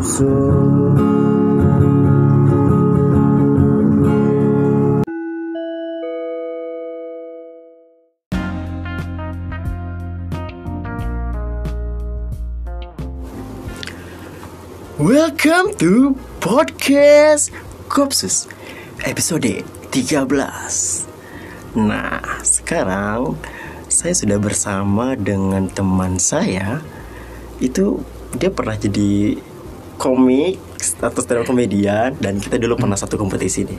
Kopsus. Welcome to Podcast Kopsus episode 13. Nah, sekarang saya sudah bersama dengan teman saya. Itu dia pernah jadi komik atau stand-up komedian, dan kita dulu pernah satu kompetisi nih.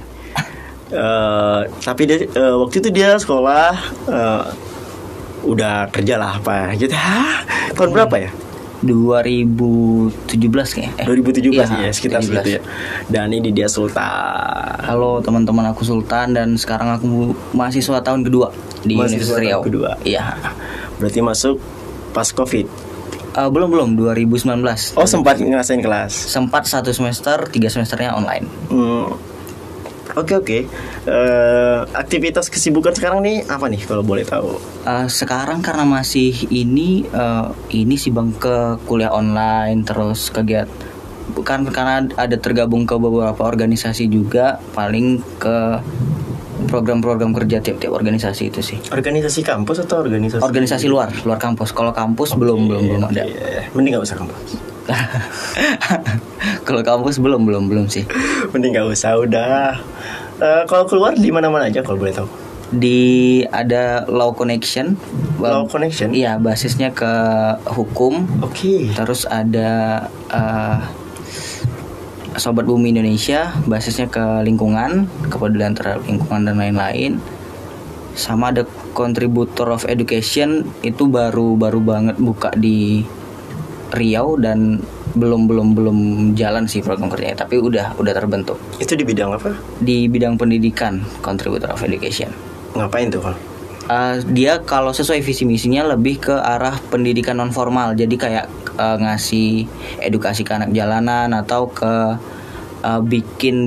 Tapi dia, waktu itu dia sekolah, udah kerja lah apa gitu. Tahun berapa ya? 2017 kayaknya. 2017 iya, ya sekitar 2017. Segitu ya. Dan ini dia Sultan. Halo teman-teman, aku Sultan dan sekarang aku mahasiswa tahun kedua di Universitas Riau. Iya. Berarti masuk pas Covid. Belum 2019. Oh, sempat ngerasain kelas. Sempat 1 semester, 3 semesternya online. Oke. Aktivitas kesibukan sekarang nih apa nih kalau boleh tahu? Sekarang karena masih ini sih Bang, ke kuliah online, terus kegiatan karena ada tergabung ke beberapa organisasi juga, paling ke program-program kerja tiap-tiap organisasi itu sih. Organisasi kampus atau organisasi luar kampus? Kalau kampus belum ada. Mending nggak usah kampus. Kalau kampus belum sih. Mending nggak usah, udah. Kalau keluar di mana-mana aja kalau boleh tahu? Di ada Law Connection. Law Connection? Iya, basisnya ke hukum. Oke. Terus ada Sobat Bumi Indonesia, basisnya ke lingkungan, kepedulian terhadap lingkungan dan lain-lain. Sama ada Contributor of Education, itu baru banget buka di Riau dan belum jalan sih program kerjanya, tapi udah terbentuk. Itu di bidang apa? Di bidang pendidikan, Contributor of Education. Ngapain tuh? Dia kalau sesuai visi misinya lebih ke arah pendidikan non formal, jadi kayak ngasih edukasi ke anak jalanan atau ke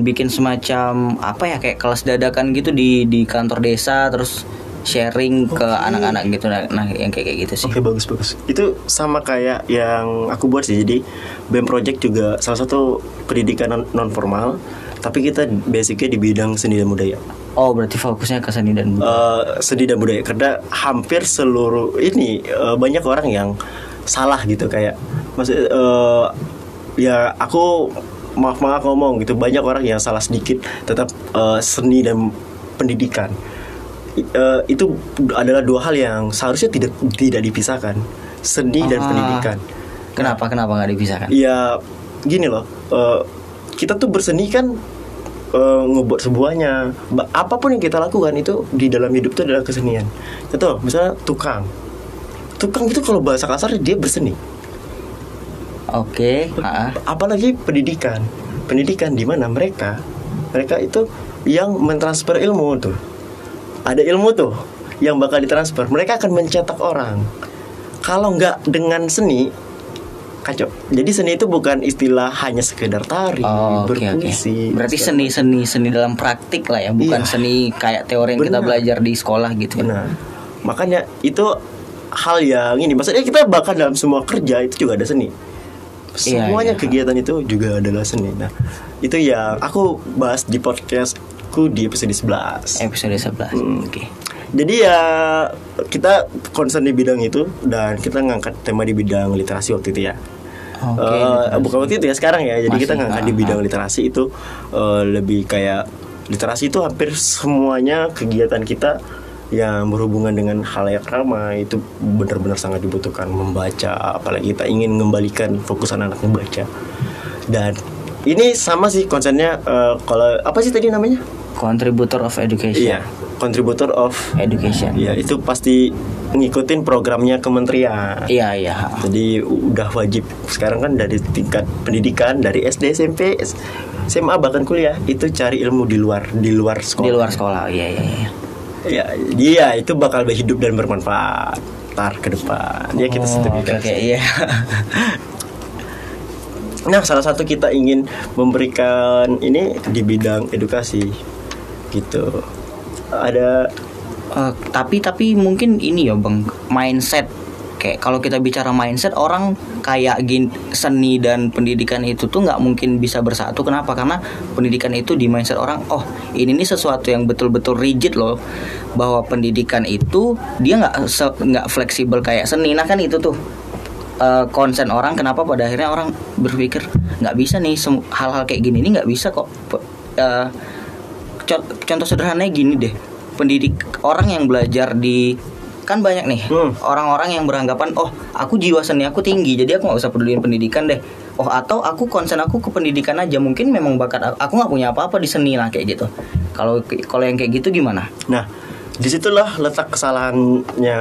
bikin semacam apa ya, kayak kelas dadakan gitu di kantor desa, terus sharing ke anak-anak gitu. Nah yang kayak gitu sih. Oke, bagus. Itu sama kayak yang aku buat sih. Jadi BEM Project juga salah satu pendidikan non formal, tapi kita basicnya di bidang seni dan budaya. Oh, berarti fokusnya ke seni dan budaya. Seni dan budaya, karena hampir seluruh ini banyak orang yang salah gitu, kayak maksud ya aku maaf ngomong gitu, banyak orang yang salah sedikit tetap seni dan pendidikan. Itu adalah dua hal yang seharusnya tidak dipisahkan, seni dan pendidikan. Kenapa nggak dipisahkan? Ya gini loh, kita tuh berseni kan ngebuat sebuahnya, apapun yang kita lakukan itu di dalam hidup itu adalah kesenian. Contoh misalnya tukang itu kalau bahasa kasar dia berseni. Oke. Apalagi pendidikan di mana mereka itu yang mentransfer ilmu tuh. Ada ilmu tuh yang bakal ditransfer. Mereka akan mencetak orang. Kalau nggak dengan seni, kacau. Jadi seni itu bukan istilah hanya sekedar tari, berpuisi. Berarti seni dalam praktik lah ya, bukan seni kayak teori yang kita belajar di sekolah gitu. Benar. Makanya itu hal yang ini. Maksudnya kita bakal dalam semua kerja itu juga ada seni. Semuanya kegiatan itu juga adalah seni. Nah, itu yang aku bahas di podcast di episode 11. Oke. Jadi ya kita concern di bidang itu, dan kita ngangkat tema di bidang literasi waktu itu ya. Oke. Bukan waktu itu ya, sekarang ya. Jadi kita ngangkat di bidang literasi itu, lebih kayak literasi itu hampir semuanya kegiatan kita yang berhubungan dengan khalayak ramai itu benar-benar sangat dibutuhkan. Membaca, apalagi kita ingin mengembalikan fokus anak membaca. Dan ini sama sih concernnya, kalau apa sih tadi namanya? Contributor of Education. Iya, Contributor of Education. Iya, itu pasti ngikutin programnya kementerian. Iya. Jadi udah wajib sekarang kan, dari tingkat pendidikan, dari SD, SMP, SMA, bahkan kuliah, itu cari ilmu di luar sekolah. Di luar sekolah, iya. Iya, dia itu bakal hidup dan bermanfaat tar ke depan. Ya kita setuju. Oke, iya. Nah, salah satu kita ingin memberikan ini di bidang edukasi gitu. Ada tapi mungkin ini ya Bang, mindset dipakai. Kalau kita bicara mindset, orang kayak seni dan pendidikan itu tuh nggak mungkin bisa bersatu. Kenapa? Karena pendidikan itu di mindset orang, oh ini nih sesuatu yang betul-betul rigid loh, bahwa pendidikan itu dia nggak fleksibel kayak seni. Nah kan itu tuh konsen orang, kenapa pada akhirnya orang berpikir nggak bisa nih hal-hal kayak gini nih nggak bisa kok. Contoh sederhananya gini deh, orang yang belajar di, kan banyak nih orang-orang yang beranggapan, oh aku jiwa seni aku tinggi jadi aku gak usah peduliin pendidikan deh, oh atau aku konsen aku ke pendidikan aja, mungkin memang bakat aku gak punya apa-apa di seni lah kayak gitu. Kalau yang kayak gitu gimana? Nah disitulah letak kesalahannya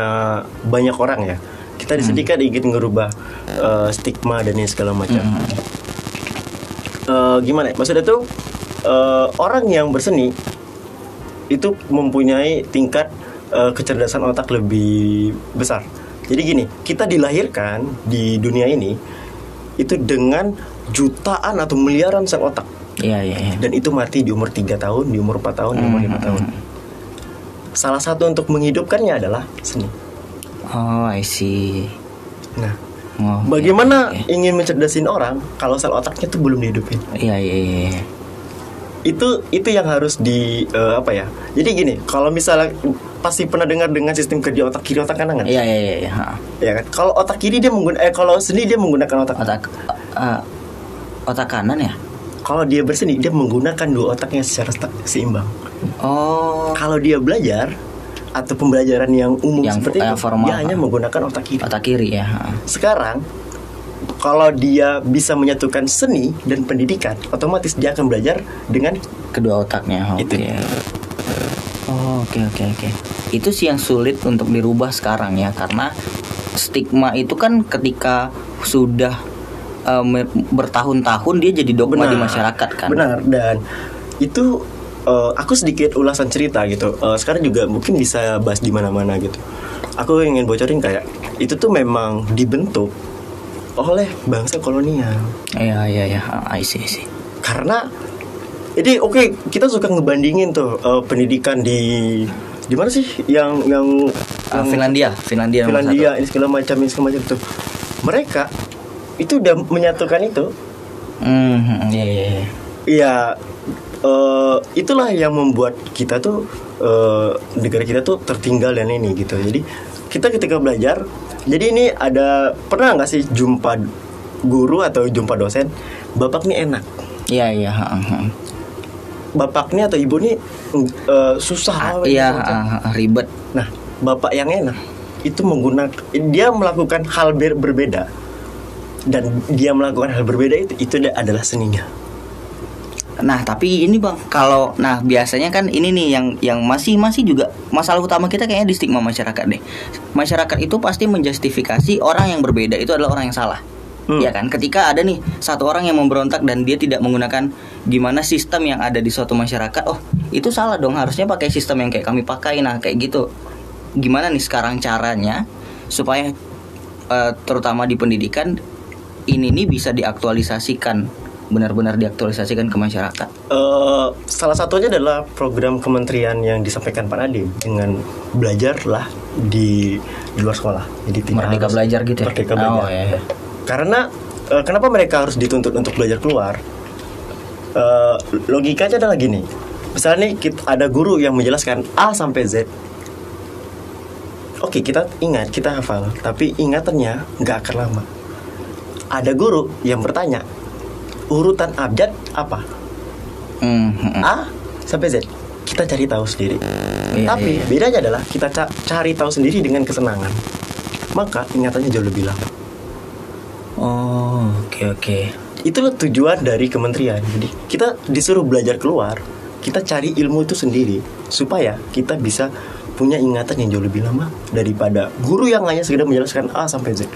banyak orang ya. Kita disediakan ingin ngerubah stigma dan segala macam. Gimana ya? Maksudnya tuh orang yang berseni itu mempunyai tingkat kecerdasan otak lebih besar. Jadi gini, kita dilahirkan di dunia ini itu dengan jutaan atau miliaran sel otak. Iya. Dan itu mati di umur 3 tahun, di umur 4 tahun, di umur 5 tahun. Salah satu untuk menghidupkannya adalah seni. Oh, I see. Nah, bagaimana ingin mencerdasin orang kalau sel otaknya tuh belum dihidupin? Iya. Itu yang harus di apa ya? Jadi gini, kalau misalnya pasti pernah dengar dengan sistem kerja otak kiri otak kanan kan? Iya. Ya kan? Kalau otak kiri dia kalau seni dia menggunakan otak kanan ya. Kalau dia berseni dia menggunakan dua otaknya secara seimbang. Oh. Kalau dia belajar atau pembelajaran yang umum yang seperti itu formal, dia hanya menggunakan otak kiri. Otak kiri ya. Sekarang kalau dia bisa menyatukan seni dan pendidikan, otomatis dia akan belajar dengan kedua otaknya. Oke. Itu sih yang sulit untuk dirubah sekarang ya, karena stigma itu kan ketika sudah bertahun-tahun dia jadi dogma di masyarakat kan. Benar, dan itu aku sedikit ulasan cerita gitu. Sekarang juga mungkin bisa bahas di mana-mana gitu. Aku ingin bocorin kayak itu tuh memang dibentuk oleh bangsa kolonial. Iya, I see. Karena jadi oke, kita suka ngebandingin tuh pendidikan di mana sih yang Finlandia ini segala macam tuh. Mereka itu udah menyatukan itu. Iya. Iya, itulah yang membuat kita tuh negara kita tuh tertinggal dan ini gitu. Jadi kita ketika belajar, jadi ini ada pernah nggak sih jumpa guru atau jumpa dosen, bapak nih enak. Iya. Bapak nih atau ibu nih susah. Ribet. Nah, bapak yang enak itu dia melakukan hal berbeda dan dia melakukan hal berbeda itu adalah seninya. Nah tapi ini bang, kalau biasanya kan ini nih yang masih juga masalah utama kita kayaknya di stigma masyarakat deh. Masyarakat itu pasti menjustifikasi orang yang berbeda itu adalah orang yang salah. Ya kan, ketika ada nih satu orang yang memberontak dan dia tidak menggunakan gimana sistem yang ada di suatu masyarakat, oh itu salah dong, harusnya pakai sistem yang kayak kami pakai. Nah kayak gitu, gimana nih sekarang caranya supaya terutama di pendidikan ini nih bisa diaktualisasikan, benar-benar diaktualisasikan ke masyarakat? Salah satunya adalah program kementerian yang disampaikan Pak Nadiem dengan belajarlah di luar sekolah. Jadi merdeka belajar gitu ya? Merdeka belajar. Oh, iya. Karena kenapa mereka harus dituntut untuk belajar keluar? Logikanya adalah gini. Misalnya nih ada guru yang menjelaskan A sampai Z. Oke, kita ingat, kita hafal. Tapi ingatannya nggak akan lama. Ada guru yang bertanya, urutan abjad apa? A sampai Z. Kita cari tahu sendiri. Tapi bedanya adalah kita cari tahu sendiri dengan kesenangan. Maka ingatannya jauh lebih lama. Oke. Itulah tujuan dari kementerian. Jadi kita disuruh belajar keluar, kita cari ilmu itu sendiri supaya kita bisa punya ingatan yang jauh lebih lama daripada guru yang hanya sekedar menjelaskan A sampai Z.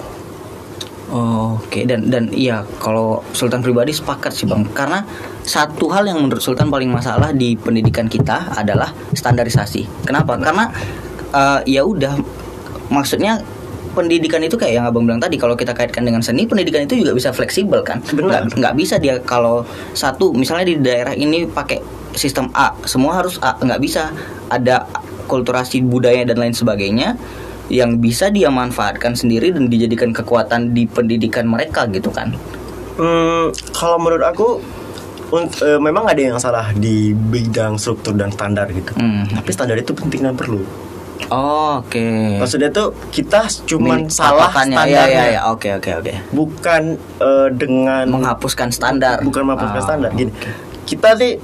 Oke. Dan iya, kalau Sultan pribadi sepakat sih bang, karena satu hal yang menurut Sultan paling masalah di pendidikan kita adalah standarisasi. Kenapa? Karena ya udah, maksudnya pendidikan itu kayak yang abang bilang tadi, kalau kita kaitkan dengan seni, pendidikan itu juga bisa fleksibel kan. Nggak bisa dia kalau satu misalnya di daerah ini pakai sistem A, semua harus A, nggak bisa, ada kulturasi budaya dan lain sebagainya. yang bisa dia manfaatkan sendiri dan dijadikan kekuatan di pendidikan mereka gitu kan. Kalau menurut aku memang ada yang salah di bidang struktur dan standar gitu. Tapi standar itu penting dan perlu. Oke. Maksudnya tuh kita cuman salah standarnya. Ya. Oke. Bukan dengan menghapuskan standar. Bukan menghapuskan standar. Gini. Okay. Kita nih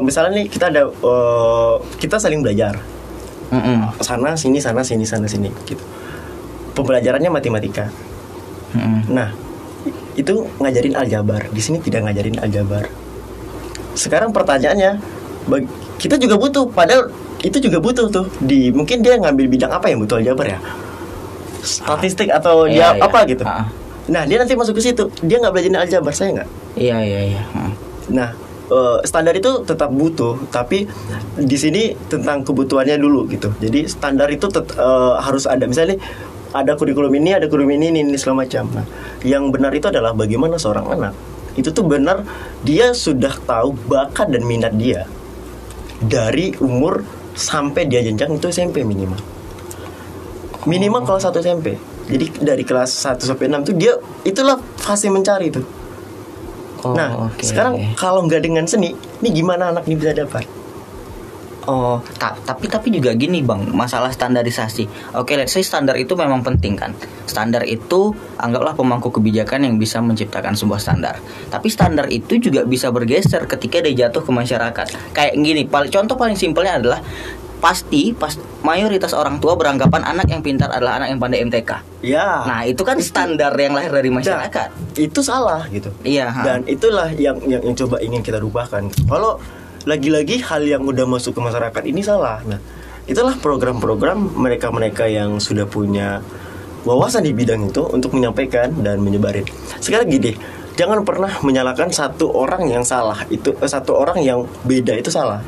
misalnya nih kita ada kita saling belajar. Sana sini gitu. Pembelajarannya matematika. Nah, itu ngajarin aljabar. Di sini tidak ngajarin aljabar. Sekarang pertanyaannya, kita juga butuh, padahal itu juga butuh tuh. Di mungkin dia ngambil bidang apa yang butuh aljabar ya? Statistik atau dia apa gitu. Nah, dia nanti masuk ke situ. Dia enggak belajarin aljabar, saya enggak. Iya. Nah, standar itu tetap butuh, tapi di sini tentang kebutuhannya dulu gitu. Jadi standar itu harus ada. Misalnya ada kurikulum ini, ada kurikulum ini segala macam. Nah, yang benar itu adalah bagaimana seorang anak itu tuh benar dia sudah tahu bakat dan minat dia dari umur sampai dia jenjang itu SMP minimal kelas 1 SMP. Jadi dari kelas 1 sampai 6 tuh dia itulah fase mencari tuh. Sekarang kalau nggak dengan seni, ini gimana anak ini bisa dapat? Tapi juga gini bang, masalah standarisasi. Oke, let's say standar itu memang penting kan. Standar itu anggaplah pemangku kebijakan yang bisa menciptakan sebuah standar. Tapi standar itu juga bisa bergeser ketika dia jatuh ke masyarakat. Kayak gini, contoh paling simpelnya adalah pasti mayoritas orang tua beranggapan anak yang pintar adalah anak yang pandai MTK. Ya. Nah, itu kan standar yang lahir dari masyarakat. Nah, itu salah gitu. Iya. Dan itulah yang coba ingin kita rubahkan. Kalau lagi-lagi hal yang udah masuk ke masyarakat ini salah. Nah, itulah program-program mereka-mereka yang sudah punya wawasan di bidang itu untuk menyampaikan dan menyebarin. Sekarang gini, jangan pernah menyalahkan satu orang yang salah itu, satu orang yang beda itu salah.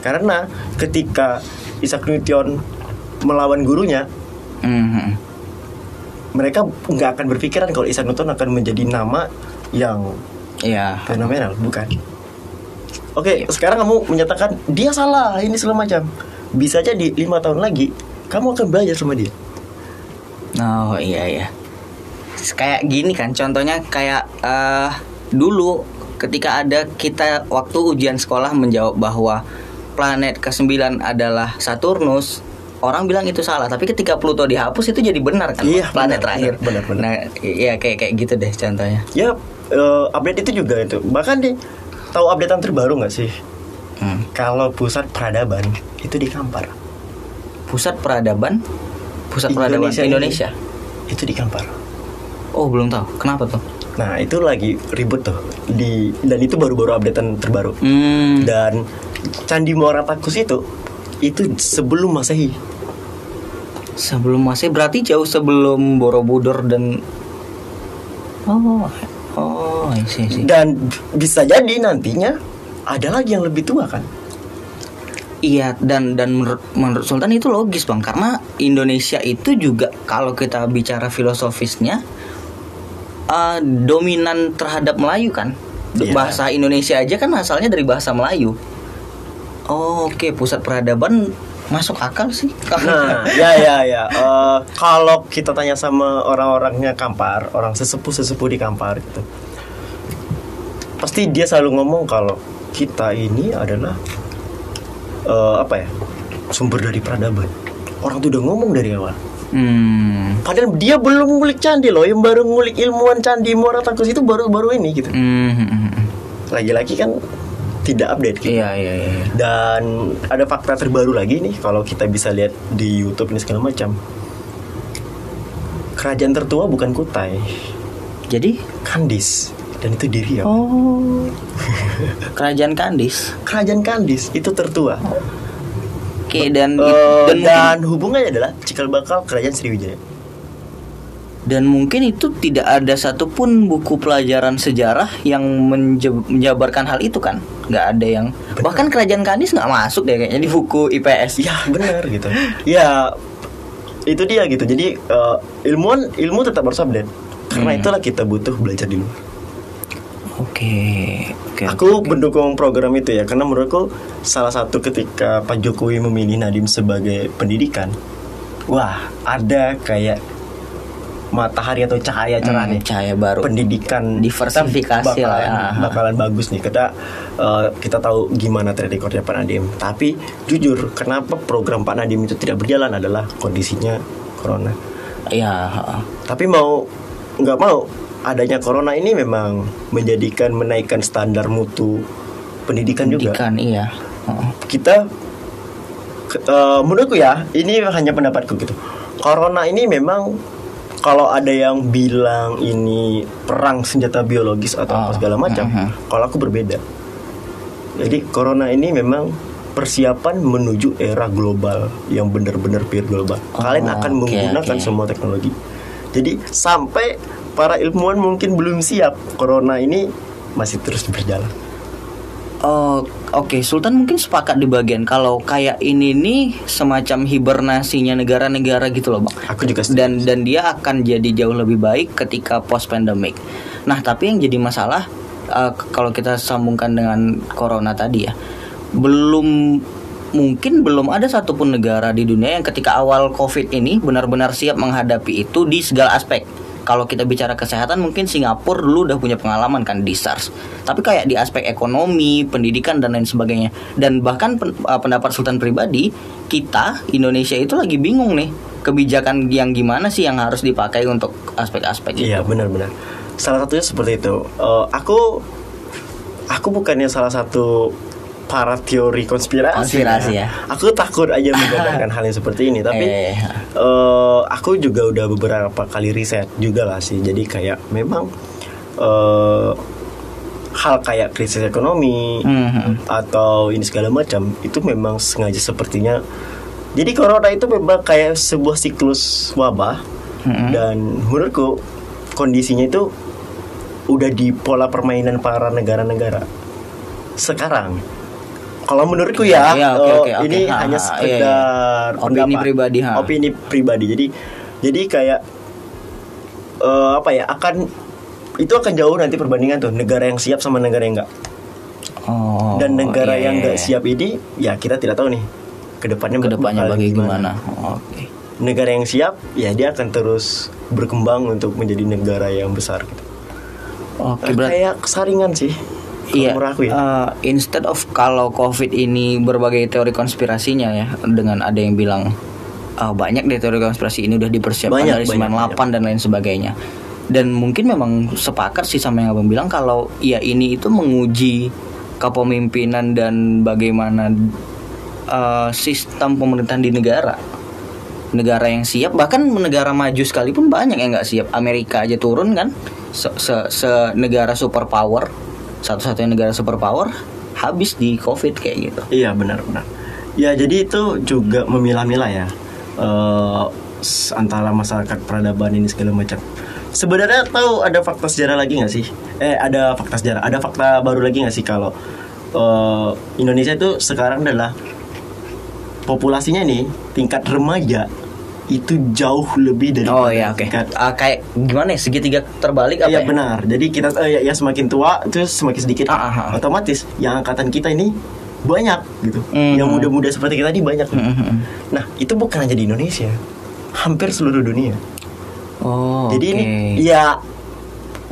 Karena ketika Isaac Newton melawan gurunya, mereka nggak akan berpikiran kalau Isaac Newton akan menjadi nama yang fenomenal, bukan? Oke, sekarang kamu menyatakan dia salah, ini segala macam. Bisa jadi 5 tahun lagi kamu akan belajar sama dia. Oh iya. Kayak gini kan, contohnya kayak dulu ketika ada kita waktu ujian sekolah menjawab bahwa planet ke-9 adalah Saturnus, orang bilang itu salah, tapi ketika Pluto dihapus itu jadi benar kan? Iya, planet terakhir. Benar. Nah, iya kayak gitu deh contohnya. Ya, update itu juga itu. Bahkan deh, tahu updatean terbaru nggak sih? Kalau pusat peradaban itu di Kampar. Pusat peradaban Indonesia. Itu di Kampar. Oh, belum tahu. Kenapa tuh? Nah, itu lagi ribut tuh. Dan itu baru-baru updatean terbaru. Dan Candi Moratacus itu sebelum Masehi. Sebelum Masehi berarti jauh sebelum Borobudur dan I see. Dan bisa jadi nantinya ada lagi yang lebih tua kan? Iya, dan menurut Sultan itu logis bang, karena Indonesia itu juga kalau kita bicara filosofisnya dominan terhadap Melayu kan? Bahasa Indonesia aja kan asalnya dari bahasa Melayu. Oke, pusat peradaban masuk akal sih. Nah, ya. Kalau kita tanya sama orang-orangnya Kampar, orang sesepuh di Kampar gitu, pasti dia selalu ngomong kalau kita ini adalah sumber dari peradaban. Orang tuh udah ngomong dari awal. Padahal dia belum ngulik candi loh, yang baru ngulik ilmuwan Candi Moratacus itu baru-baru ini gitu. Lagi-lagi kan tidak update gitu. Iya. Dan ada fakta terbaru lagi nih, kalau kita bisa lihat di YouTube ini segala macam. Kerajaan tertua bukan Kutai. Jadi Kandis, dan itu di Riau. Oh. Kerajaan Kandis itu tertua. Oke, dan hubungannya adalah cikal bakal Kerajaan Sriwijaya. Dan mungkin itu tidak ada satupun buku pelajaran sejarah yang menjabarkan hal itu kan? Nggak ada yang... Bener. Bahkan Kerajaan Kandis nggak masuk deh kayaknya di buku IPS. Ya benar gitu. Ya itu dia gitu. Jadi ilmu tetap harus update. Karena itulah kita butuh belajar di luar. Oke. Aku mendukung program itu ya. Karena menurutku salah satu ketika Pak Jokowi memilih Nadiem sebagai pendidikan, wah ada kayak matahari atau cahaya cerah nih, cahaya baru, pendidikan diversifikasi bakalan, lah bakalan bagus nih. Kita tahu gimana track recordnya Pak Nadiem. Tapi jujur, kenapa program Pak Nadiem itu tidak berjalan adalah kondisinya corona. Ya. Tapi mau nggak mau adanya corona ini memang menjadikan menaikkan standar mutu pendidikan juga. Iya. Kita menurutku ya, ini hanya pendapatku gitu. Corona ini memang, kalau ada yang bilang ini perang senjata biologis atau apa segala macam, kalau aku berbeda. Jadi corona ini memang persiapan menuju era global yang benar-benar pure global. Kalian akan menggunakan semua teknologi. Jadi sampai para ilmuwan mungkin belum siap, corona ini masih terus berjalan. Oke, Sultan mungkin sepakat di bagian kalau kayak ini nih semacam hibernasinya negara-negara gitu loh, Bang. Aku juga setuju. Dan dia akan jadi jauh lebih baik ketika post pandemic. Nah, tapi yang jadi masalah kalau kita sambungkan dengan corona tadi ya, belum ada satupun negara di dunia yang ketika awal COVID ini benar-benar siap menghadapi itu di segala aspek. Kalau kita bicara kesehatan, mungkin Singapura dulu udah punya pengalaman kan di SARS. Tapi kayak di aspek ekonomi, pendidikan, dan lain sebagainya. Dan bahkan pendapat Sultan pribadi, kita, Indonesia itu lagi bingung nih, kebijakan yang gimana sih yang harus dipakai untuk aspek-aspek itu. Iya, benar-benar. Salah satunya seperti itu. Aku bukannya salah satu para teori konspirasi ya. Aku takut aja menggambarkan hal yang seperti ini. Tapi aku juga udah beberapa kali riset juga lah sih. Jadi kayak memang hal kayak krisis ekonomi atau ini segala macam itu memang sengaja sepertinya. Jadi corona itu memang kayak sebuah siklus wabah. Dan menurutku kondisinya itu udah di pola permainan para negara-negara sekarang. Kalau menurutku ini hanya sekedar opini pribadi. Jadi kayak akan jauh nanti perbandingan tuh negara yang siap sama negara yang enggak. Dan negara yang enggak siap ini ya kita tidak tahu nih kedepannya bagaimana. Negara yang siap ya dia akan terus berkembang untuk menjadi negara yang besar gitu. Kayak kesaringan sih. Iya, instead of kalau COVID ini berbagai teori konspirasinya ya, dengan ada yang bilang banyak deh teori konspirasi ini udah dipersiapkan dari 98 dan lain sebagainya. Dan mungkin memang sepakat sih sama yang Abang bilang kalau ya ini itu menguji kepemimpinan dan bagaimana sistem pemerintahan di negara. Negara yang siap, bahkan negara maju sekalipun banyak yang gak siap. Amerika aja turun kan, negara superpower, satu-satunya negara superpower habis di COVID kayak gitu. Iya, benar-benar. Ya, jadi itu juga memilah-milah ya antara masyarakat peradaban ini segala macam. Sebenarnya tahu ada fakta sejarah lagi nggak sih? Ada fakta baru lagi nggak sih kalau Indonesia itu sekarang adalah populasinya nih tingkat remaja itu jauh lebih dari kayak gimana ya, segitiga terbalik apa ya? Iya, benar. Jadi kita semakin tua terus semakin sedikit otomatis yang angkatan kita ini banyak gitu. Yang muda-muda seperti kita ini banyak. Nah, itu bukan hanya di Indonesia. Hampir seluruh dunia. Jadi ini ya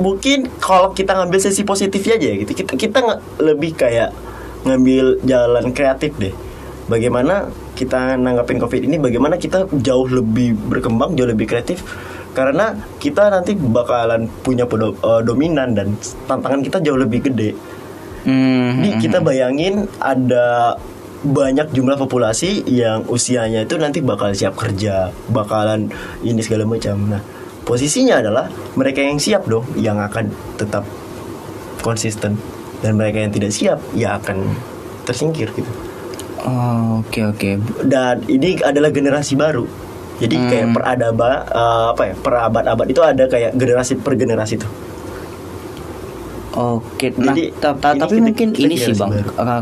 mungkin kalau kita ngambil sisi positifnya aja gitu. Kita lebih kayak ngambil jalan kreatif deh. Bagaimana kita nanggapin COVID ini, bagaimana kita jauh lebih berkembang, jauh lebih kreatif, karena kita nanti bakalan punya dominan dan tantangan kita jauh lebih gede. Jadi kita bayangin ada banyak jumlah populasi yang usianya itu nanti bakal siap kerja, bakalan ini segala macam. Nah, posisinya adalah mereka yang siap dong yang akan tetap konsisten, dan mereka yang tidak siap ya akan tersingkir gitu. Oke. Dan ini adalah generasi baru. Jadi kayak per abad-abad itu ada kayak generasi per generasi tuh. Oke. Nah, tapi mungkin ini sih Bang,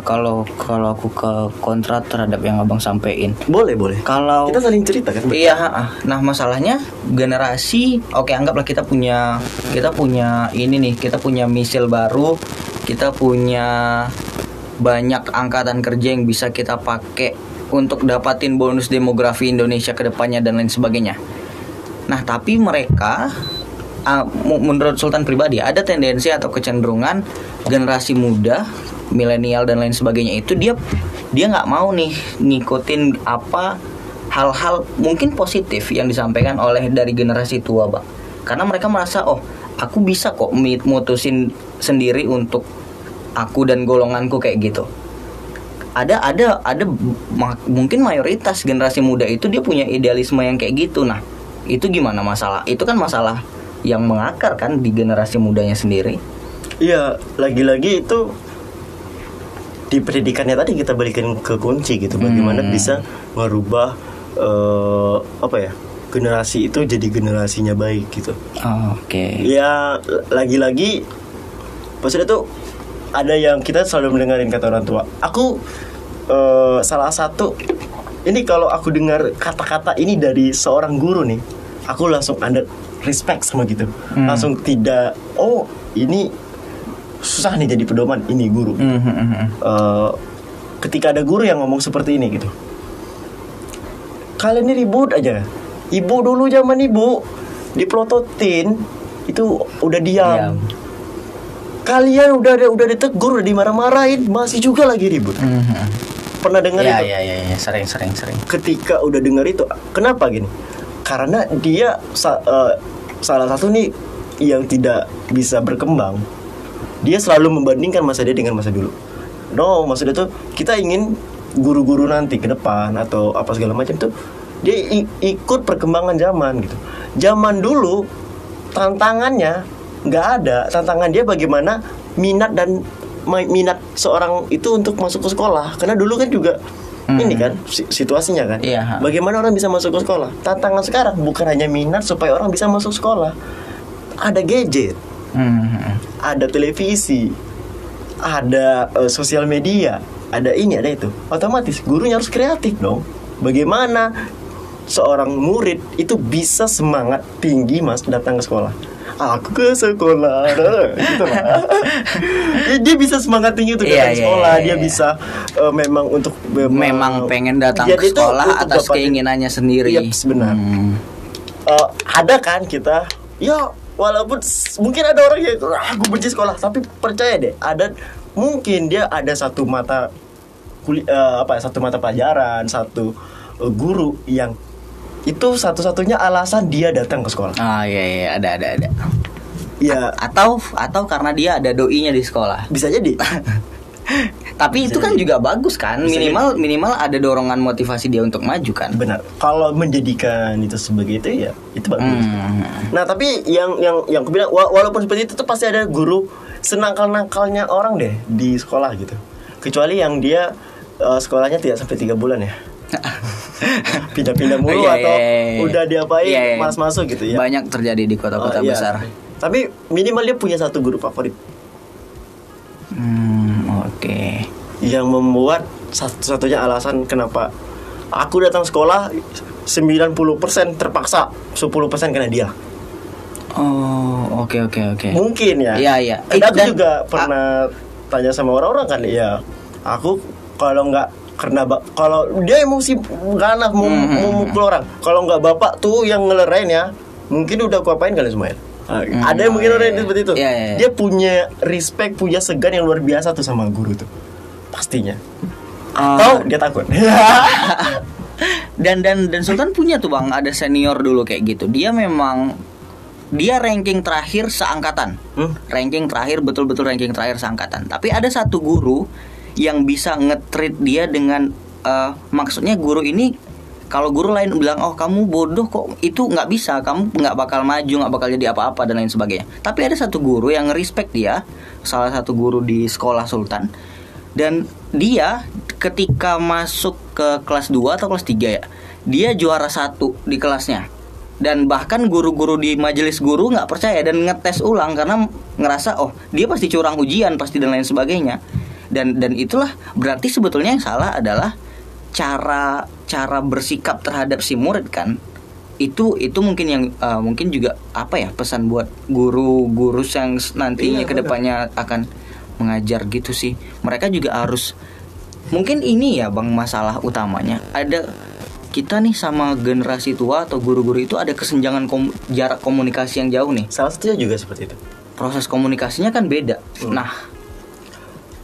kalau aku ke kontra terhadap yang Abang sampein. Boleh. Kalau kita saling cerita kan. Iya, nah, masalahnya generasi, anggaplah kita punya ini nih, kita punya misil baru, kita punya banyak angkatan kerja yang bisa kita pakai untuk dapatin bonus demografi Indonesia ke depannya dan lain sebagainya. Nah, tapi mereka menurut Sultan pribadi ada tendensi atau kecenderungan generasi muda, milenial dan lain sebagainya itu dia nggak mau nih ngikutin apa hal-hal mungkin positif yang disampaikan oleh dari generasi tua, Bang. Karena mereka merasa, oh, aku bisa kok mutusin sendiri untuk aku dan golonganku kayak gitu. Ada mungkin mayoritas generasi muda itu dia punya idealisme yang kayak gitu. Nah, itu gimana masalah? Itu kan masalah yang mengakar kan di generasi mudanya sendiri. Iya, lagi-lagi itu di pendidikannya tadi kita balikin ke kunci gitu. Bagaimana bisa merubah generasi itu jadi generasinya baik gitu. Oh, oke. Ya, lagi-lagi maksudnya tuh ada yang kita selalu mendengarin kata orang tua. Aku salah satu ini kalau aku dengar kata-kata ini dari seorang guru nih, aku langsung under respect sama gitu. Langsung tidak, oh ini susah nih jadi pedoman, ini guru. Ketika ada guru yang ngomong seperti ini gitu, kalian ini ribut aja. Ibu dulu zaman ibu diplototin itu udah diam. Kalian udah ditegur, udah dimarah-marahin, masih juga lagi ribut. Pernah dengar itu? Iya, sering. Ketika udah dengar itu, kenapa gini? Karena dia salah satu nih yang tidak bisa berkembang. Dia selalu membandingkan masa dia dengan masa dulu. No, maksudnya tuh kita ingin guru-guru nanti ke depan atau apa segala macam tuh dia ikut perkembangan zaman gitu. Zaman dulu tantangannya nggak ada, tantangan dia bagaimana minat seorang itu untuk masuk ke sekolah. Karena dulu kan juga ini kan situasinya kan, bagaimana orang bisa masuk ke sekolah. Tantangan sekarang bukan hanya minat supaya orang bisa masuk sekolah. Ada gadget, ada televisi, ada sosial media, ada ini, ada itu. Otomatis gurunya harus kreatif dong. Bagaimana seorang murid itu bisa semangat tinggi mas datang ke sekolah. Aku ke sekolah gitu lah. Dia bisa semangat tinggi untuk datang sekolah. Dia bisa memang untuk memang pengen datang ke sekolah atas keinginannya sendiri. Iya, benar. Ada kan kita, ya walaupun mungkin ada orang yang aku benci sekolah, tapi percaya deh, ada mungkin dia ada satu mata satu mata pelajaran, satu guru yang itu satu-satunya alasan dia datang ke sekolah. Ah iya, ada. Ya, atau karena dia ada doinya di sekolah. Bisa jadi. Tapi bisa itu kan jadi. Juga bagus kan? Bisa minimal ada dorongan motivasi dia untuk maju kan? Benar. Kalau menjadikan itu sebagai itu ya, itu bagus. Nah, tapi yang aku bilang walaupun seperti itu tuh pasti ada guru senangkal-nangkalnya orang deh di sekolah gitu. Kecuali yang dia sekolahnya tidak sampai 3 bulan ya. Pindah-pindah mulu atau udah diapain masuk gitu ya. Banyak terjadi di kota-kota besar. Tapi minimal dia punya satu guru favorit. Oke. Yang membuat satu-satunya alasan kenapa aku datang sekolah 90% terpaksa, 10% karena dia. Oh, oke. Mungkin ya. Iya. Aku juga pernah tanya sama orang-orang kan, ya. Aku kalau enggak karena kalau dia emosi karena mau mukul orang, kalau nggak bapak tuh yang ngelerain ya, mungkin udah aku apain kalian semua. Ada yang mungkin orang seperti itu. Yeah. Dia punya respect, punya segan yang luar biasa tuh sama guru tuh, pastinya. Atau dia takut. dan Sultan punya tuh Bang, ada senior dulu kayak gitu. Dia memang ranking terakhir seangkatan, betul-betul ranking terakhir seangkatan. Tapi ada satu guru yang bisa nge-treat dia dengan maksudnya guru ini, kalau guru lain bilang, oh kamu bodoh kok, itu gak bisa, kamu gak bakal maju, gak bakal jadi apa-apa dan lain sebagainya. Tapi ada satu guru yang ngerespek dia, salah satu guru di sekolah Sultan. Dan dia ketika masuk ke kelas 2 atau kelas 3 ya, dia juara 1 di kelasnya. Dan bahkan guru-guru di majelis guru gak percaya dan ngetes ulang karena ngerasa, oh dia pasti curang ujian pasti dan lain sebagainya. Dan itulah berarti sebetulnya yang salah adalah cara bersikap terhadap si murid kan. Itu mungkin yang mungkin juga pesan buat guru-guru yang nantinya kedepannya akan mengajar gitu sih. Mereka juga harus Mungkin ini ya Bang masalah utamanya. Ada kita nih sama generasi tua atau guru-guru itu ada kesenjangan jarak komunikasi yang jauh nih. Salah satunya juga seperti itu. Proses komunikasinya kan beda. Nah,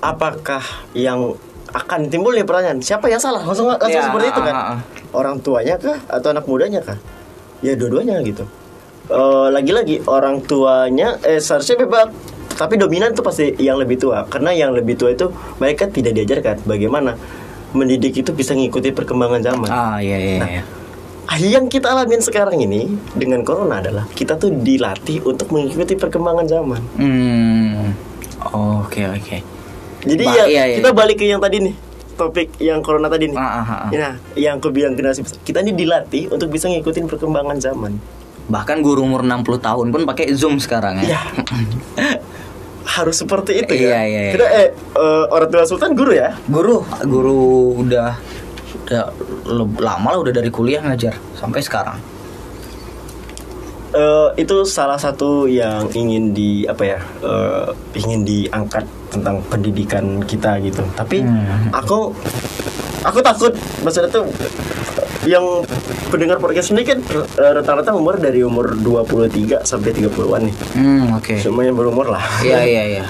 apakah yang akan timbul nih pertanyaan, siapa yang salah? Langsung ya, seperti itu kan. Orang tuanya kah atau anak mudanya kah? Ya dua-duanya gitu. Lagi-lagi orang tuanya seharusnya bebas, tapi dominan itu pasti yang lebih tua, karena yang lebih tua itu mereka tidak diajarkan bagaimana mendidik itu bisa ngikuti perkembangan zaman. Nah, yang kita alamin sekarang ini dengan corona adalah kita tuh dilatih untuk mengikuti perkembangan zaman. Oke. Jadi kita balik ke yang tadi nih, topik yang corona tadi nih. Nah, yang aku bilang generasi kita ini dilatih untuk bisa ngikutin perkembangan zaman. Bahkan guru umur 60 tahun pun pakai Zoom sekarang ya. Harus seperti itu ya. Karena orang tua Sultan guru ya. Guru udah lama lah, udah dari kuliah ngajar sampai sekarang. Itu salah satu yang ingin ingin diangkat tentang pendidikan kita gitu. Tapi aku takut maksudnya tuh yang pendengar podcast ini kan rata-rata umur dari umur 23 sampai 30-an nih. Semuanya berumur lah. Iya.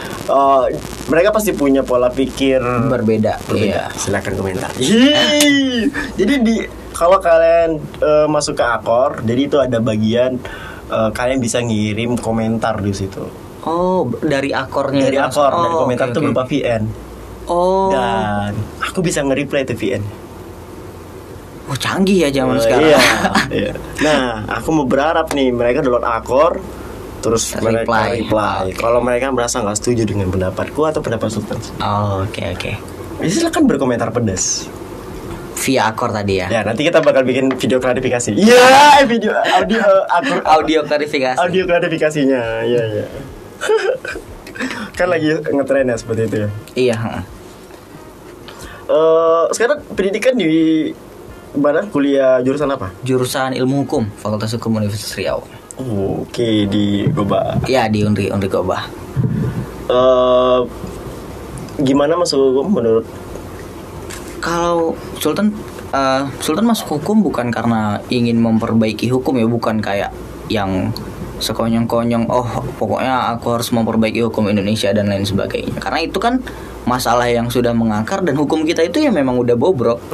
Mereka pasti punya pola pikir berbeda. Silakan komentar. Jadi kalau kalian masuk ke Akor, jadi itu ada bagian kalian bisa ngirim komentar di situ. Oh, dari Akornya. Dari Akor, dari komentar itu berupa VN. Dan aku bisa nge-reply tuh VN. Canggih ya zaman sekarang. Iya. Nah, aku mau berharap nih mereka download Akor terus reply. Kalau mereka merasa nggak setuju dengan pendapatku atau pendapat Sultan. Oke. Silakan berkomentar pedas via Akor tadi ya. Ya, nanti kita bakal bikin video klarifikasi. Video audio Akor audio klarifikasi. Audio klarifikasinya. Iya. Kan lagi ngetren ya seperti itu ya. Iya, sekarang pendidikan di Badan kuliah jurusan apa? Jurusan Ilmu Hukum, Fakultas Hukum Universitas Riau. Oke, di Goba. Ya, di Unri Goba. Gimana masuk hukum menurut? Kalau Sultan masuk hukum bukan karena ingin memperbaiki hukum ya, bukan kayak yang sekonyong-konyong. Pokoknya aku harus memperbaiki hukum Indonesia dan lain sebagainya. Karena itu kan masalah yang sudah mengakar dan hukum kita itu ya memang udah bobrok.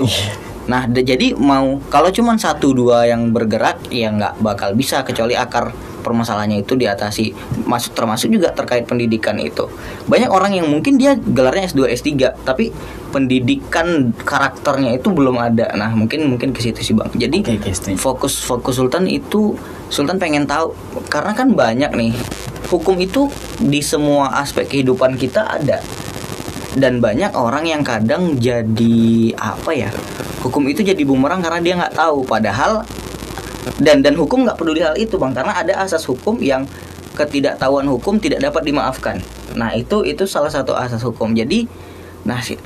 Nah, jadi mau kalau cuma 1-2 yang bergerak ya nggak bakal bisa, kecuali akar permasalahannya itu diatasi. Termasuk juga terkait pendidikan itu. Banyak orang yang mungkin dia gelarnya S2, S3, tapi pendidikan karakternya itu belum ada. Nah, mungkin ke situ sih, Bang. Jadi fokus Sultan pengen tahu, karena kan banyak nih. Hukum itu di semua aspek kehidupan kita ada. Dan banyak orang yang kadang jadi hukum itu jadi bumerang karena dia nggak tahu, padahal dan hukum nggak peduli hal itu, Bang, karena ada asas hukum yang ketidaktahuan hukum tidak dapat dimaafkan. Nah, itu salah satu asas hukum. Jadi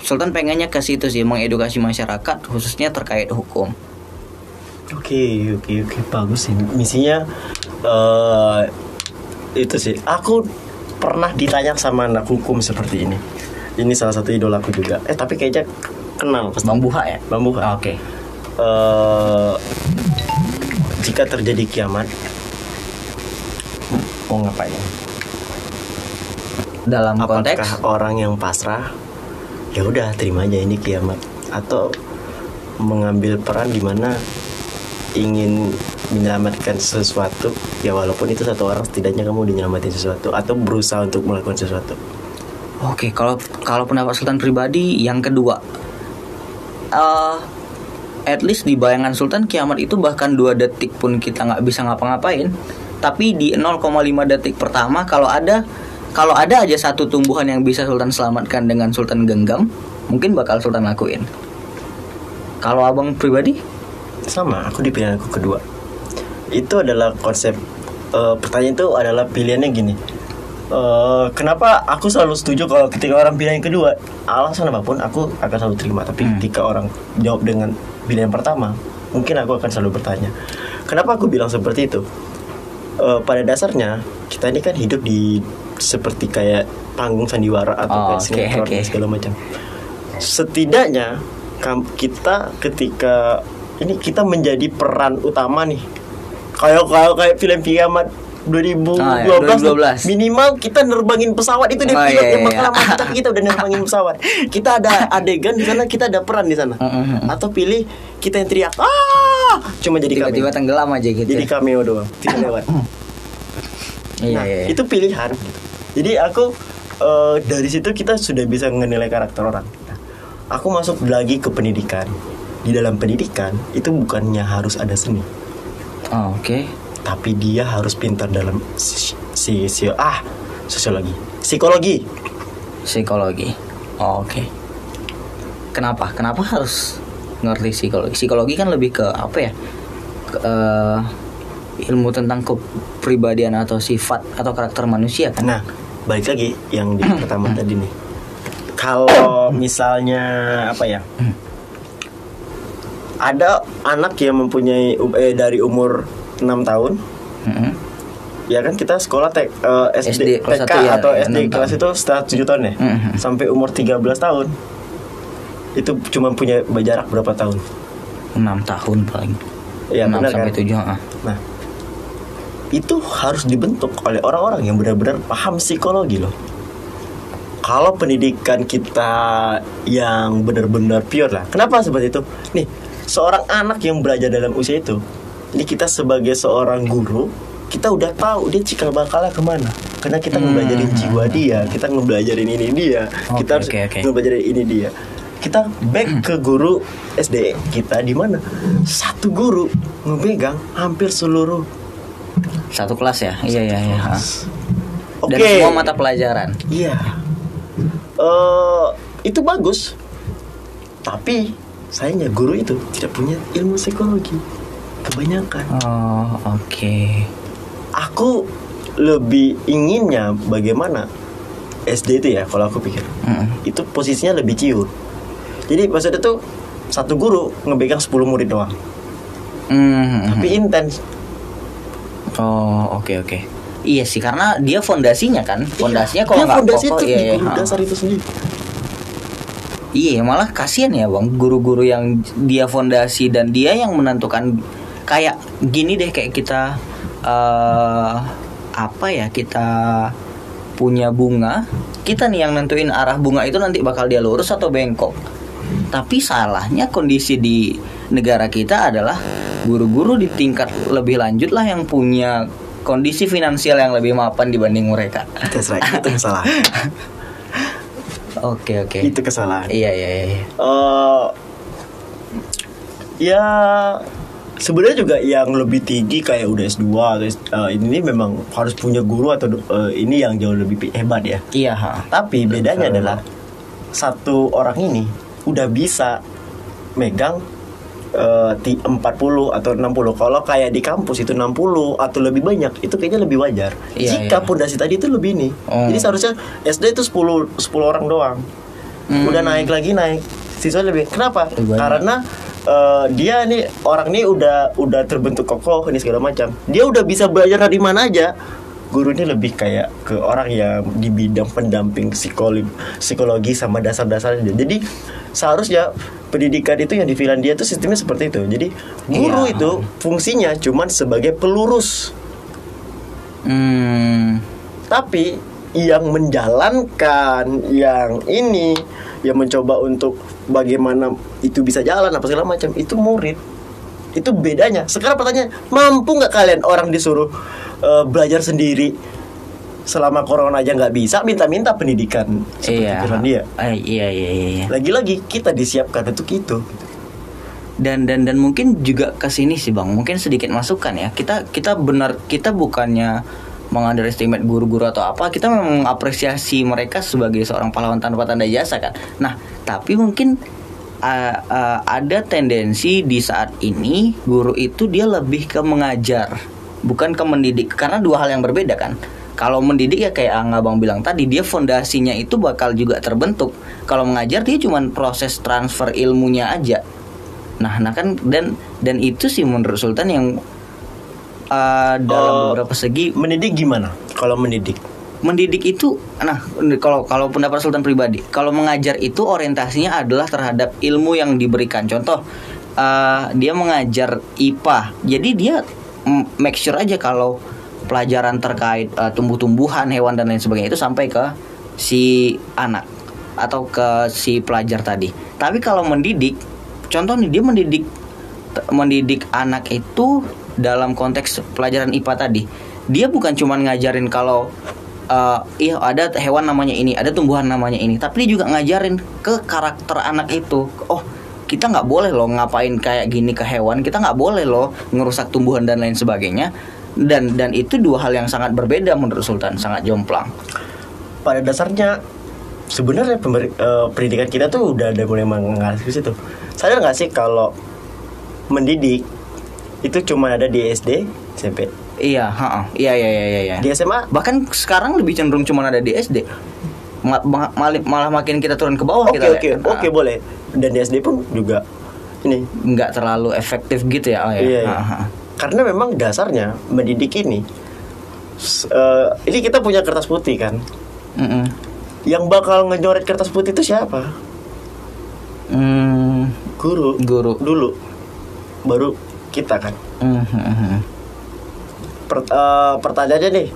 Sultan pengennya ke situ sih, mengedukasi masyarakat khususnya terkait hukum. Oke, bagus sih misinya. Itu sih, aku pernah ditanya sama anak hukum seperti ini. Ini salah satu idolaku juga. Tapi kayaknya kenal Bambuha ya? Bambuha. Oke. Jika terjadi kiamat, mau ngapain? Dalam konteks orang yang pasrah, ya udah terima aja ini kiamat, atau mengambil peran di mana ingin menyelamatkan sesuatu, ya walaupun itu satu orang, setidaknya kamu dinyelamatin sesuatu atau berusaha untuk melakukan sesuatu. Oke, kalau pendapat Sultan pribadi yang kedua, at least di bayangan Sultan kiamat itu bahkan 2 detik pun kita nggak bisa ngapa-ngapain, tapi di 0,5 detik pertama kalau ada aja satu tumbuhan yang bisa Sultan selamatkan dengan Sultan genggam, mungkin bakal Sultan lakuin. Kalau abang pribadi? Sama, aku di pilihanku kedua. Itu adalah konsep pertanyaan itu adalah pilihannya gini. Kenapa aku selalu setuju kalau ketika orang pilihan yang kedua, alasan apapun aku akan selalu terima. Tapi ketika orang jawab dengan pilihan pertama, mungkin aku akan selalu bertanya, kenapa aku bilang seperti itu? Pada dasarnya kita ini kan hidup di seperti kayak panggung sandiwara atau kayak sinetron segala macam. setidaknya kita ketika ini kita menjadi peran utama nih. Kayak film kiamat 2012 minimal kita nerbangin pesawat itu deh. Kita udah nerbangin pesawat. Kita ada adegan di sana, kita ada peran di sana. Atau pilih kita yang teriak, ah, cuma jadi cameo. Tiba-tiba tenggelam aja gitu. Jadi cameo doang, tidak lewat. Itu pilihan. Jadi aku dari situ kita sudah bisa menilai karakter orang. Aku masuk lagi ke pendidikan. Di dalam pendidikan itu bukannya harus ada seni. Oh, oke. Tapi dia harus pintar dalam psikologi. Oh, oke. Kenapa harus ngerti psikologi? Psikologi kan lebih ke apa ya, ke, ilmu tentang kepribadian atau sifat atau karakter manusia kan. Nah, balik lagi yang di pertama tadi nih. Kalau misalnya apa ya, ada anak yang mempunyai dari umur 6 tahun, ya kan kita sekolah SD TK ya, atau SD kelas tahun. Itu setelah 7 tahun ya, sampai umur 13 tahun itu cuma punya jarak berapa tahun? 6 tahun paling ya, 6 benar, sampai kan? 7. Nah, itu harus dibentuk oleh orang-orang yang benar-benar paham psikologi loh. Kalau pendidikan kita yang benar-benar pure lah. Kenapa seperti itu? Nih, seorang anak yang belajar dalam usia itu, jadi kita sebagai seorang guru, kita udah tahu dia cikal bakalnya kemana. Karena kita ngebelajarin jiwa dia, kita ngebelajarin ini dia, kita harus ngebelajarin ini dia. Kita back ke guru SD kita di mana satu guru ngepegang hampir seluruh satu kelas ya. Iya. Dan semua mata pelajaran. Iya. Itu bagus. Tapi sayangnya guru itu tidak punya ilmu psikologi. Kebanyakan. Aku lebih inginnya bagaimana SD itu ya, kalau aku pikir itu posisinya lebih ciut. Jadi maksudnya tuh satu guru ngepegang 10 murid doang. Tapi intens. Oke. Iya sih, karena dia fondasinya kan. Fondasinya kalau nggak kokoh ya. Guru dasar itu sendiri. Iya, malah kasihan ya bang, guru-guru yang dia fondasi dan dia yang menentukan kayak gini deh, kayak kita kita punya bunga, kita nih yang nentuin arah bunga itu nanti bakal dia lurus atau bengkok. Tapi salahnya kondisi di negara kita adalah guru-guru di tingkat lebih lanjut lah yang punya kondisi finansial yang lebih mapan dibanding mereka. That's right, itu salah. Oke. Itu kesalahan. Iya. Ya sebenarnya juga yang lebih tinggi kayak udah S2 atau ini memang harus punya guru atau ini yang jauh lebih hebat ya. Iya. Tapi bedanya adalah satu orang ini udah bisa megang 40 atau 60. Kalau kayak di kampus itu 60 atau lebih banyak, itu kayaknya lebih wajar. Jika pondasi tadi itu lebih nih. Jadi seharusnya SD itu 10 orang doang. Udah naik. Siswa lebih. Kenapa? Karena dia nih orang nih udah terbentuk kokoh ini segala macam. Dia udah bisa belajar dari mana aja. Guru ini lebih kayak ke orang yang di bidang pendamping psikologi sama dasar-dasarnya. Jadi seharusnya pendidikan itu yang di Finlandia itu sistemnya seperti itu. Jadi guru itu fungsinya cuman sebagai pelurus. Tapi yang menjalankan yang ini, yang mencoba untuk bagaimana itu bisa jalan apa segala macam, itu murid. Itu bedanya. Sekarang pertanyaan, mampu nggak kalian orang disuruh belajar sendiri selama corona aja nggak bisa, minta-minta pendidikan seperti Finlandia. Iya. Lagi-lagi kita disiapkan untuk itu. Dan mungkin juga kesini sih bang, mungkin sedikit masukan ya. Kita bukannya meng-underestimate guru-guru atau apa, kita memang mengapresiasi mereka sebagai seorang pahlawan tanpa tanda jasa kan. Nah, tapi mungkin ada tendensi di saat ini guru itu dia lebih ke mengajar, bukan ke mendidik, karena dua hal yang berbeda kan. Kalau mendidik ya kayak Angga Bang bilang tadi, dia fondasinya itu bakal juga terbentuk. Kalau mengajar dia cuma proses transfer ilmunya aja. Nah kan, dan itu sih menurut Sultan yang dalam beberapa segi. Mendidik gimana? Kalau mendidik mendidik itu, nah kalau pendapat Sultan pribadi, kalau mengajar itu orientasinya adalah terhadap ilmu yang diberikan. Contoh dia mengajar IPA, jadi dia make sure aja kalau pelajaran terkait tumbuh-tumbuhan, hewan dan lain sebagainya itu sampai ke si anak atau ke si pelajar tadi. Tapi kalau mendidik, contoh nih, dia mendidik anak itu dalam konteks pelajaran IPA tadi, dia bukan cuma ngajarin kalau ada hewan namanya ini, ada tumbuhan namanya ini, tapi dia juga ngajarin ke karakter anak itu. Oh, kita nggak boleh loh ngapain kayak gini ke hewan, kita nggak boleh loh ngerusak tumbuhan dan lain sebagainya. Dan itu dua hal yang sangat berbeda menurut Sultan, sangat jomplang. Pada dasarnya sebenarnya pendidikan kita tuh udah ada mulai mengarah ke situ. Sadar nggak sih kalau mendidik itu cuma ada di SD, SMP? Iya, iya. Di SMA bahkan sekarang lebih cenderung cuma ada di SD. Malah makin kita turun ke bawah kita. Oke, boleh. Dan di SD pun juga ini nggak terlalu efektif gitu ya. Oh, ya. Iya. Iya. Karena memang dasarnya mendidik ini kita punya kertas putih kan. Mm-mm. Yang bakal ngecoret kertas putih itu siapa? Guru dulu, baru kita kan. Mm-hmm. Pertanyaannya nih,